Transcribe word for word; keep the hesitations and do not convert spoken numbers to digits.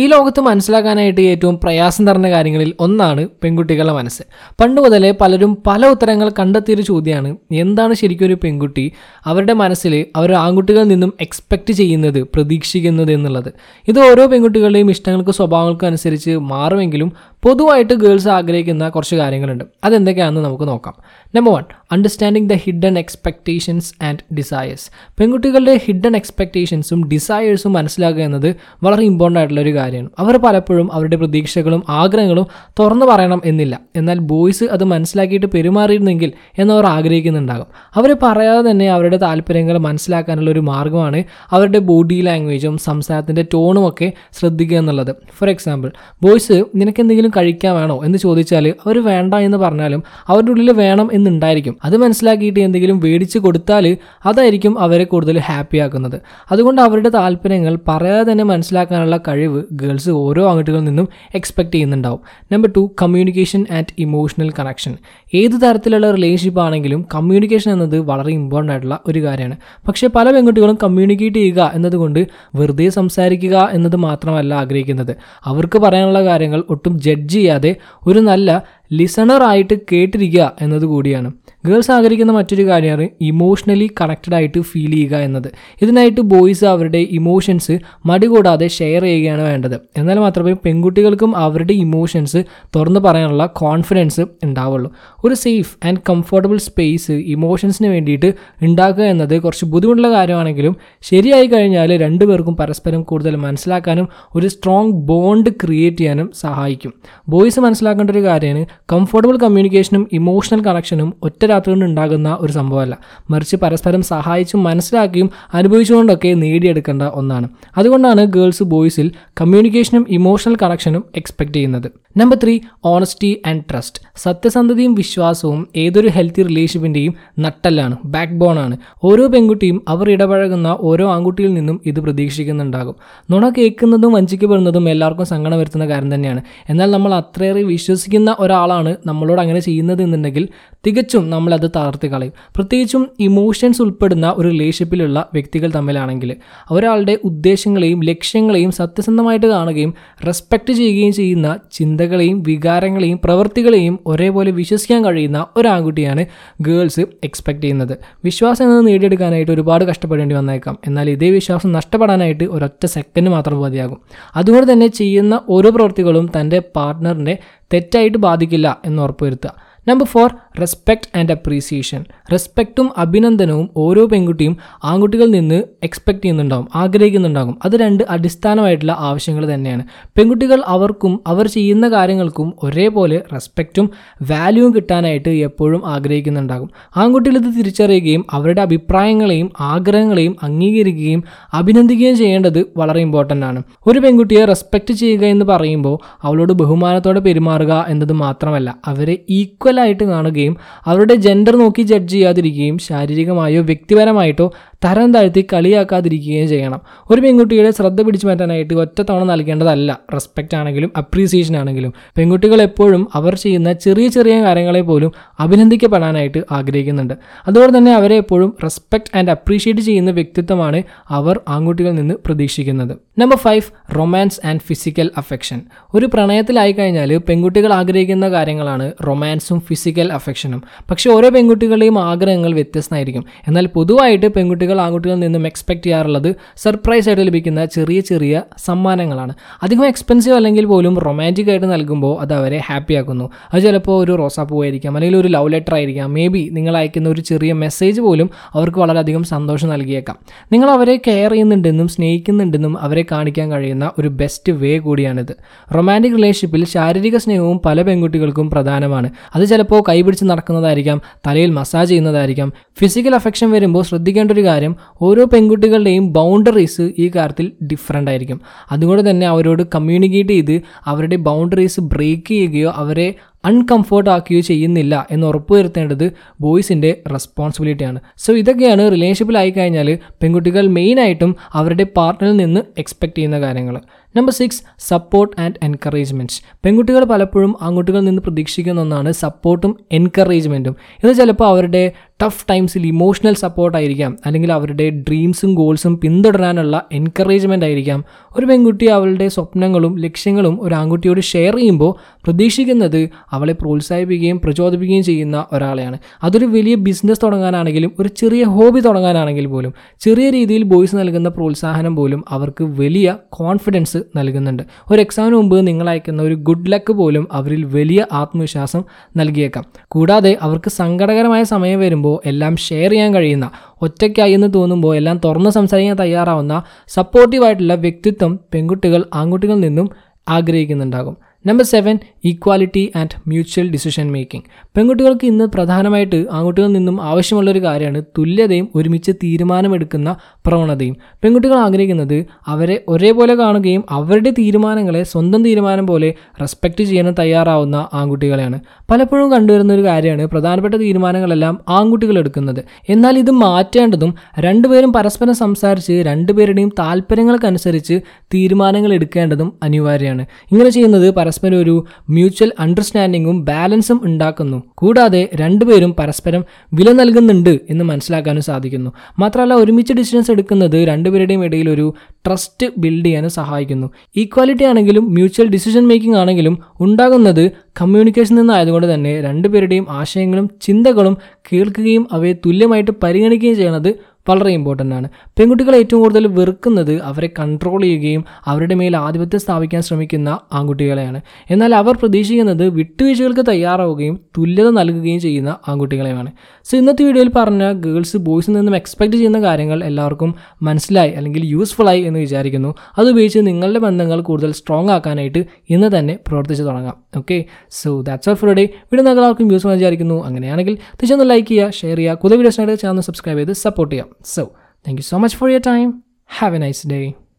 ഈ ലോകത്ത് മനസ്സിലാക്കാനായിട്ട് ഏറ്റവും പ്രയാസം നിറഞ്ഞ കാര്യങ്ങളിൽ ഒന്നാണ് പെൺകുട്ടികളുടെ മനസ്സ്. പണ്ട് മുതലേ പലരും പല ഉത്തരങ്ങൾ കണ്ടെത്തിയൊരു ചോദ്യമാണ് എന്താണ് ശരിക്കും ഒരു പെൺകുട്ടി അവരുടെ മനസ്സിൽ അവർ ആൺകുട്ടികളിൽ നിന്നും എക്സ്പെക്റ്റ് ചെയ്യുന്നത്, പ്രതീക്ഷിക്കുന്നത് എന്നുള്ളത്. ഇത് ഓരോ പെൺകുട്ടികളുടെയും ഇഷ്ടങ്ങൾക്കും സ്വഭാവങ്ങൾക്കും അനുസരിച്ച് മാറുമെങ്കിലും പൊതുവായിട്ട് ഗേൾസ് ആഗ്രഹിക്കുന്ന കുറച്ച് കാര്യങ്ങളുണ്ട്. അതെന്തൊക്കെയാണെന്ന് നമുക്ക് നോക്കാം. Number one, understanding the hidden expectations and desires. പെൺകുട്ടികളുടെ ഹിഡൻ എക്സ്പെക്റ്റേഷൻസും ഡിസയേഴ്സും മനസ്സിലാക്കുക എന്നത് വളരെ ഇമ്പോർട്ടൻ്റ് ആയിട്ടുള്ളൊരു കാര്യമാണ്. അവർ പലപ്പോഴും അവരുടെ പ്രതീക്ഷകളും ആഗ്രഹങ്ങളും തുറന്നു പറയണം എന്നില്ല. എന്നാൽ ബോയ്സ് അത് മനസ്സിലാക്കിയിട്ട് പെരുമാറിയിരുന്നെങ്കിൽ എന്നവർ ആഗ്രഹിക്കുന്നുണ്ടാകും. അവർ പറയാതെ തന്നെ അവരുടെ താല്പര്യങ്ങൾ മനസ്സിലാക്കാനുള്ള ഒരു മാർഗ്ഗമാണ് അവരുടെ ബോഡി ലാംഗ്വേജും സംസാരത്തിൻ്റെ ടോണും ഒക്കെ ശ്രദ്ധിക്കുക എന്നുള്ളത്. ഫോർ എക്സാമ്പിൾ, ബോയ്സ് നിനക്ക് എന്തെങ്കിലും കഴിക്കാൻ വേണോ എന്ന് ചോദിച്ചാൽ അവർ വേണ്ട എന്ന് പറഞ്ഞാലും അവരുടെ ഉള്ളിൽ വേണം എന്നുണ്ടായിരിക്കും. അത് മനസ്സിലാക്കിയിട്ട് എന്തെങ്കിലും മേടിച്ച് കൊടുത്താൽ അതായിരിക്കും അവരെ കൂടുതൽ ഹാപ്പി ആക്കുന്നത്. അതുകൊണ്ട് അവരുടെ താല്പര്യങ്ങൾ പറയാതെ തന്നെ മനസ്സിലാക്കാനുള്ള കഴിവ് ഗേൾസ് ഓരോ ആൺകുട്ടികളിൽ നിന്നും എക്സ്പെക്ട് ചെയ്യുന്നുണ്ടാവും. Number two, communication and emotional connection. ഏത് തരത്തിലുള്ള റിലേഷൻഷിപ്പ് ആണെങ്കിലും കമ്മ്യൂണിക്കേഷൻ എന്നത് വളരെ ഇമ്പോർട്ടൻ്റ് ആയിട്ടുള്ള ഒരു കാര്യമാണ്. പക്ഷേ പല പെൺകുട്ടികളും കമ്മ്യൂണിക്കേറ്റ് ചെയ്യുക എന്നതുകൊണ്ട് വെറുതെ സംസാരിക്കുക എന്നത് മാത്രമല്ല ആഗ്രഹിക്കുന്നത്. അവർക്ക് പറയാനുള്ള കാര്യങ്ങൾ ഒട്ടും ജഡ്ജ് ചെയ്യാതെ ഒരു നല്ല ലിസണറായിട്ട് കേട്ടിരിക്കുക എന്നത് കൂടിയാണ്. ഗേൾസ് ആഗ്രഹിക്കുന്ന മറ്റൊരു കാര്യമാണ് ഇമോഷണലി കണക്റ്റഡ് ആയിട്ട് ഫീൽ ചെയ്യുക എന്നത്. ഇതിനായിട്ട് ബോയ്സ് അവരുടെ ഇമോഷൻസ് മടികൂടാതെ ഷെയർ ചെയ്യുകയാണ് വേണ്ടത്. എന്നാൽ മാത്രമേ പെൺകുട്ടികൾക്കും അവരുടെ ഇമോഷൻസ് തുറന്നു പറയാനുള്ള കോൺഫിഡൻസ് ഉണ്ടാവുള്ളൂ. ഒരു സേഫ് ആൻഡ് കംഫർട്ടബിൾ സ്പേസ് ഇമോഷൻസിന് വേണ്ടിയിട്ട് ഉണ്ടാക്കുക എന്നത് കുറച്ച് ബുദ്ധിമുട്ടുള്ള കാര്യമാണെങ്കിലും ശരിയായി കഴിഞ്ഞാൽ രണ്ടുപേർക്കും പരസ്പരം കൂടുതൽ മനസ്സിലാക്കാനും ഒരു സ്ട്രോങ് ബോണ്ട് ക്രിയേറ്റ് ചെയ്യാനും സഹായിക്കും. ബോയ്സ് മനസ്സിലാക്കേണ്ട ഒരു കാര്യമാണ് കംഫർട്ടബിൾ കമ്മ്യൂണിക്കേഷനും ഇമോഷണൽ കണക്ഷനും ഒറ്റ രാത്രി കൊണ്ട് ഉണ്ടാകുന്ന ഒരു സംഭവമല്ല, മറിച്ച് പരസ്പരം സഹായിച്ചും മനസ്സിലാക്കിയും അനുഭവിച്ചുകൊണ്ടൊക്കെ നേടിയെടുക്കേണ്ട ഒന്നാണ്. അതുകൊണ്ടാണ് ഗേൾസ് ബോയ്സിൽ കമ്മ്യൂണിക്കേഷനും ഇമോഷണൽ കണക്ഷനും എക്സ്പെക്ട് ചെയ്യുന്നത്. Number three, honesty and trust. സത്യസന്ധതയും വിശ്വാസവും ഏതൊരു ഹെൽത്തി റിലേഷൻഷിപ്പിൻ്റെയും നട്ടെല്ലാണ്, ബാക്ക് ബോണാണ്. ഓരോ പെൺകുട്ടിയും അവർ ഇടപഴകുന്ന ഓരോ ആൺകുട്ടിയിൽ നിന്നും ഇത് പ്രതീക്ഷിക്കുന്നുണ്ടാകും. നുണ കേൾക്കുന്നതും വഞ്ചിക്കപ്പെടുന്നതും എല്ലാവർക്കും സങ്കടം വരുത്തുന്ന കാര്യം തന്നെയാണ്. എന്നാൽ നമ്മൾ അത്രയേറെ വിശ്വസിക്കുന്ന ഒരാൾ ാണ് നമ്മളോട് അങ്ങനെ ചെയ്യുന്നത് എന്നുണ്ടെങ്കിൽ തികച്ചും നമ്മളത് തളർത്തി കളയും. പ്രത്യേകിച്ചും ഇമോഷൻസ് ഉൾപ്പെടുന്ന ഒരു റിലേഷൻഷിപ്പിലുള്ള വ്യക്തികൾ തമ്മിലാണെങ്കിൽ ഒരാളുടെ ഉദ്ദേശങ്ങളെയും ലക്ഷ്യങ്ങളെയും സത്യസന്ധമായിട്ട് കാണുകയും റെസ്പെക്റ്റ് ചെയ്യുകയും ചെയ്യുന്ന ചിന്തകളെയും വികാരങ്ങളെയും പ്രവൃത്തികളെയും ഒരേപോലെ വിശ്വസിക്കാൻ കഴിയുന്ന ഒരാൺകുട്ടിയാണ് ഗേൾസ് എക്സ്പെക്ട് ചെയ്യുന്നത്. വിശ്വാസം എന്നത് നേടിയെടുക്കാനായിട്ട് ഒരുപാട് കഷ്ടപ്പെടേണ്ടി വന്നേക്കാം. എന്നാൽ ഇതേ വിശ്വാസം നഷ്ടപ്പെടാനായിട്ട് ഒരൊറ്റ സെക്കൻഡ് മാത്രം മതിയാകും. അതുകൊണ്ട് തന്നെ ചെയ്യുന്ന ഓരോ പ്രവൃത്തികളും തൻ്റെ പാർട്ട്ണറിൻ്റെ തെറ്റായിട്ട് ബാധിക്കില്ല എന്ന് ഉറപ്പുവരുത്തുക. Number four, respect and appreciation. റെസ്പെക്റ്റും അഭിനന്ദനവും ഓരോ പെൺകുട്ടിയും ആൺകുട്ടികളിൽ നിന്ന് എക്സ്പെക്റ്റ് ചെയ്യുന്നുണ്ടാകും, ആഗ്രഹിക്കുന്നുണ്ടാകും. അത് രണ്ട് അടിസ്ഥാനമായിട്ടുള്ള ആവശ്യങ്ങൾ തന്നെയാണ്. പെൺകുട്ടികൾ അവർക്കും അവർ ചെയ്യുന്ന കാര്യങ്ങൾക്കും ഒരേപോലെ റെസ്പെക്റ്റും വാല്യൂവും കിട്ടാനായിട്ട് എപ്പോഴും ആഗ്രഹിക്കുന്നുണ്ടാകും. ആൺകുട്ടികൾ ഇത് തിരിച്ചറിയുകയും അവരുടെ അഭിപ്രായങ്ങളെയും ആഗ്രഹങ്ങളെയും അംഗീകരിക്കുകയും അഭിനന്ദിക്കുകയും ചെയ്യേണ്ടത് വളരെ ഇമ്പോർട്ടൻ്റ് ആണ്. ഒരു പെൺകുട്ടിയെ റെസ്പെക്റ്റ് ചെയ്യുക എന്ന് പറയുമ്പോൾ അവളോട് ബഹുമാനത്തോടെ പെരുമാറുക എന്നത് മാത്രമല്ല, അവരെ ഈക്വൽ ായിട്ട് കാണുകയും അവരുടെ ജെൻഡർ നോക്കി ജഡ്ജ് ചെയ്യാതിരിക്കുകയും ശാരീരികമായോ വ്യക്തിപരമായിട്ടോ തരം താഴ്ത്തി കളിയാക്കാതിരിക്കുകയും ചെയ്യണം. ഒരു പെൺകുട്ടിയുടെ ശ്രദ്ധ പിടിച്ചു മാറ്റാനായിട്ട് ഒറ്റത്തവണ നൽകേണ്ടതല്ല റെസ്പെക്റ്റ് ആണെങ്കിലും അപ്രീസിയേഷൻ ആണെങ്കിലും. പെൺകുട്ടികൾ എപ്പോഴും അവർ ചെയ്യുന്ന ചെറിയ ചെറിയ കാര്യങ്ങളെ പോലും അഭിനന്ദിക്കപ്പെടാനായിട്ട് ആഗ്രഹിക്കുന്നുണ്ട്. അതുപോലെ തന്നെ അവരെ എപ്പോഴും റെസ്പെക്റ്റ് ആൻഡ് അപ്രീഷിയേറ്റ് ചെയ്യുന്ന വ്യക്തിത്വമാണ് അവർ ആൺകുട്ടികളിൽ നിന്ന് പ്രതീക്ഷിക്കുന്നത്. Number five, romance and physical affection. ഒരു പ്രണയത്തിലായി കഴിഞ്ഞാൽ പെൺകുട്ടികൾ ആഗ്രഹിക്കുന്ന കാര്യങ്ങളാണ് റൊമാൻസും ഫിസിക്കൽ അഫെക്ഷനും. പക്ഷേ ഓരോ പെൺകുട്ടികളുടെയും ആഗ്രഹങ്ങൾ വ്യത്യസ്തമായിരിക്കും. എന്നാൽ പൊതുവായിട്ട് പെൺകുട്ടികൾ ആൺകുട്ടികളിൽ നിന്നും എക്സ്പെക്ട് ചെയ്യാറുള്ളത് സർപ്രൈസ് ആയിട്ട് ലഭിക്കുന്ന ചെറിയ ചെറിയ സമ്മാനങ്ങളാണ്. അധികം എക്സ്പെൻസീവ് അല്ലെങ്കിൽ പോലും റൊമാൻറ്റിക് ആയിട്ട് നൽകുമ്പോൾ അത് അവരെ ഹാപ്പി ആക്കുന്നു. അത് ചിലപ്പോൾ ഒരു റോസാപ്പൂ ആയിരിക്കാം, അല്ലെങ്കിൽ ഒരു ലവ് ലെറ്റർ ആയിരിക്കാം. മേ ബി നിങ്ങൾ അയക്കുന്ന ഒരു ചെറിയ മെസ്സേജ് പോലും അവർക്ക് വളരെയധികം സന്തോഷം നൽകിയേക്കാം. നിങ്ങൾ അവരെ കെയർ ചെയ്യുന്നുണ്ടെന്നും സ്നേഹിക്കുന്നുണ്ടെന്നും അവരെ കാണിക്കാൻ കഴിയുന്ന ഒരു ബെസ്റ്റ് വേ കൂടിയാണിത്. റൊമാൻറ്റിക് റിലേഷൻഷിപ്പിൽ ശാരീരിക സ്നേഹവും പല പെൺകുട്ടികൾക്കും പ്രധാനമാണ്. അത് ചിലപ്പോൾ കൈപിടിച്ച് നടക്കുന്നതായിരിക്കാം, തലയിൽ മസാജ് ചെയ്യുന്നതായിരിക്കാം. ഫിസിക്കൽ അഫെക്ഷൻ വരുമ്പോൾ ശ്രദ്ധിക്കേണ്ട ഒരു കാര്യം ഓരോ പെൺകുട്ടികളുടെയും ബൗണ്ടറീസ് ഈ കാര്യത്തിൽ ഡിഫറൻ്റ് ആയിരിക്കും. അതുകൊണ്ട് തന്നെ അവരോട് കമ്മ്യൂണിക്കേറ്റ് ചെയ്ത് അവരുടെ ബൗണ്ടറീസ് ബ്രേക്ക് ചെയ്യുകയോ അവരെ അൺകംഫോർട്ട് ആക്കുകയോ ചെയ്യുന്നില്ല എന്ന് ഉറപ്പുവരുത്തേണ്ടത് ബോയ്സിൻ്റെ റെസ്പോൺസിബിലിറ്റിയാണ്. സോ ഇതൊക്കെയാണ് റിലേഷൻഷിപ്പിലായി കഴിഞ്ഞാൽ പെൺകുട്ടികൾ മെയിനായിട്ടും അവരുടെ പാർട്ട്ണറിൽ നിന്ന് എക്സ്പെക്ട് ചെയ്യുന്ന കാര്യങ്ങൾ. Number six, support and encouragements. പെൺകുട്ടികൾ പലപ്പോഴും ആൺകുട്ടികളിൽ നിന്ന് പ്രതീക്ഷിക്കുന്ന ഒന്നാണ് സപ്പോർട്ടും എൻകറേജ്മെൻറ്റും. ഇത് ചിലപ്പോൾ അവരുടെ ടഫ് ടൈംസിൽ ഇമോഷണൽ സപ്പോർട്ടായിരിക്കാം, അല്ലെങ്കിൽ അവരുടെ ഡ്രീംസും ഗോൾസും പിന്തുടരാനുള്ള എൻകറേജ്മെൻ്റ് ആയിരിക്കാം. ഒരു പെൺകുട്ടി അവളുടെ സ്വപ്നങ്ങളും ലക്ഷ്യങ്ങളും ഒരു ആൺകുട്ടിയോട് ഷെയർ ചെയ്യുമ്പോൾ പ്രതീക്ഷിക്കുന്നത് അവളെ പ്രോത്സാഹിപ്പിക്കുകയും പ്രചോദിപ്പിക്കുകയും ചെയ്യുന്ന ഒരാളെയാണ്. അതൊരു വലിയ ബിസിനസ് തുടങ്ങാനാണെങ്കിലും ഒരു ചെറിയ ഹോബി തുടങ്ങാനാണെങ്കിൽ പോലും ചെറിയ രീതിയിൽ ബോയ്സ് നൽകുന്ന പ്രോത്സാഹനം പോലും അവർക്ക് വലിയ കോൺഫിഡൻസ് നൽകുന്നുണ്ട്. ഒരു എക്സാമിന് മുമ്പ് നിങ്ങളയക്കുന്ന ഒരു ഗുഡ് ലക്ക് പോലും അവരിൽ വലിയ ആത്മവിശ്വാസം നൽകിയേക്കാം. കൂടാതെ അവർക്ക് സങ്കടകരമായ സമയം വരുമ്പോൾ എല്ലാം ഷെയർ ചെയ്യാൻ കഴിയുന്ന, ഒറ്റയ്ക്കായി എന്ന് തോന്നുമ്പോൾ എല്ലാം തുറന്ന് സംസാരിക്കാൻ തയ്യാറാവുന്ന സപ്പോർട്ടീവായിട്ടുള്ള വ്യക്തിത്വം പെൺകുട്ടികൾ ആൺകുട്ടികളിൽ നിന്നും ആഗ്രഹിക്കുന്നുണ്ടാകും. Number seven, equality and mutual decision making. പെൺകുട്ടികൾക്ക് ഇന്ന് പ്രധാനമായിട്ട് ആൺകുട്ടികളിൽ നിന്നും ആവശ്യമുള്ളൊരു കാര്യമാണ് തുല്യതയും ഒരുമിച്ച് തീരുമാനമെടുക്കുന്ന പ്രവണതയും. പെൺകുട്ടികൾ ആഗ്രഹിക്കുന്നത് അവരെ ഒരേപോലെ കാണുകയും അവരുടെ തീരുമാനങ്ങളെ സ്വന്തം തീരുമാനം പോലെ റെസ്പെക്റ്റ് ചെയ്യാനും തയ്യാറാവുന്ന ആൺകുട്ടികളെയാണ്. പലപ്പോഴും കണ്ടുവരുന്നൊരു കാര്യമാണ് പ്രധാനപ്പെട്ട തീരുമാനങ്ങളെല്ലാം ആൺകുട്ടികൾ എടുക്കുന്നത്. എന്നാൽ ഇത് മാറ്റേണ്ടതും രണ്ടുപേരും പരസ്പരം സംസാരിച്ച് രണ്ടുപേരുടെയും താല്പര്യങ്ങൾക്കനുസരിച്ച് തീരുമാനങ്ങൾ എടുക്കേണ്ടതും അനിവാര്യമാണ്. ഇങ്ങനെ ചെയ്യുന്നത് പരസ്പരം ഒരു മ്യൂച്വൽ അണ്ടർസ്റ്റാൻഡിങ്ങും ബാലൻസും ഉണ്ടാക്കുന്നു. കൂടാതെ രണ്ടുപേരും പരസ്പരം വില നൽകുന്നുണ്ട് എന്ന് മനസ്സിലാക്കാനും സാധിക്കുന്നു. മാത്രമല്ല, ഒരുമിച്ച് ഡിസിഷൻസ് എടുക്കുന്നത് രണ്ടുപേരുടെയും ഇടയിൽ ഒരു ട്രസ്റ്റ് ബിൽഡ് ചെയ്യാനും സഹായിക്കുന്നു. ഈക്വാലിറ്റി ആണെങ്കിലും മ്യൂച്വൽ ഡിസിഷൻ മേക്കിംഗ് ആണെങ്കിലും ഉണ്ടാകുന്നത് കമ്മ്യൂണിക്കേഷൻ നിന്നായതുകൊണ്ട് തന്നെ രണ്ടുപേരുടെയും ആശയങ്ങളും ചിന്തകളും കേൾക്കുകയും അവയെ തുല്യമായിട്ട് പരിഗണിക്കുകയും ചെയ്യുന്നത് വളരെ ഇമ്പോർട്ടൻ്റ് ആണ്. പെൺകുട്ടികൾ ഏറ്റവും കൂടുതൽ വെറുക്കുന്നത് അവരെ കൺട്രോൾ ചെയ്യുകയും അവരുടെ മേൽ ആധിപത്യം സ്ഥാപിക്കാൻ ശ്രമിക്കുന്ന ആൺകുട്ടികളെയാണ്. എന്നാൽ അവർ പ്രതീക്ഷിക്കുന്നത് വിട്ടുവീഴ്ചകൾക്ക് തയ്യാറാവുകയും തുല്യത നൽകുകയും ചെയ്യുന്ന ആൺകുട്ടികളെയാണ്. സോ ഇന്നത്തെ വീഡിയോയിൽ പറഞ്ഞ ഗേൾസ് ബോയ്സിൽ നിന്നും എക്സ്പെക്റ്റ് ചെയ്യുന്ന കാര്യങ്ങൾ എല്ലാവർക്കും മനസ്സിലായി അല്ലെങ്കിൽ യൂസ്ഫുള്ളായി എന്ന് വിചാരിക്കുന്നു. അതുപയോഗിച്ച് നിങ്ങളുടെ ബന്ധങ്ങൾ കൂടുതൽ സ്ട്രോങ് ആക്കാനായിട്ട് ഇന്ന് തന്നെ പ്രവർത്തിച്ച് തുടങ്ങാം. Okay, so that's all for today. Video നിങ്ങൾ എല്ലാവർക്കും യൂസ്ഫുൾ വിചാരിക്കുന്നു. അങ്ങനെയാണെങ്കിൽ തീർച്ചയായും ലൈക്ക് ചെയ്യുക, ഷെയർ ചെയ്യുക, കൂടുതൽ വീഡിയോസിനായിട്ട് ചാനൽ സബ്സ്ക്രൈബ് ചെയ്ത് സപ്പോർട്ട് ചെയ്യാം. So, thank you so much for your time. Have a nice day.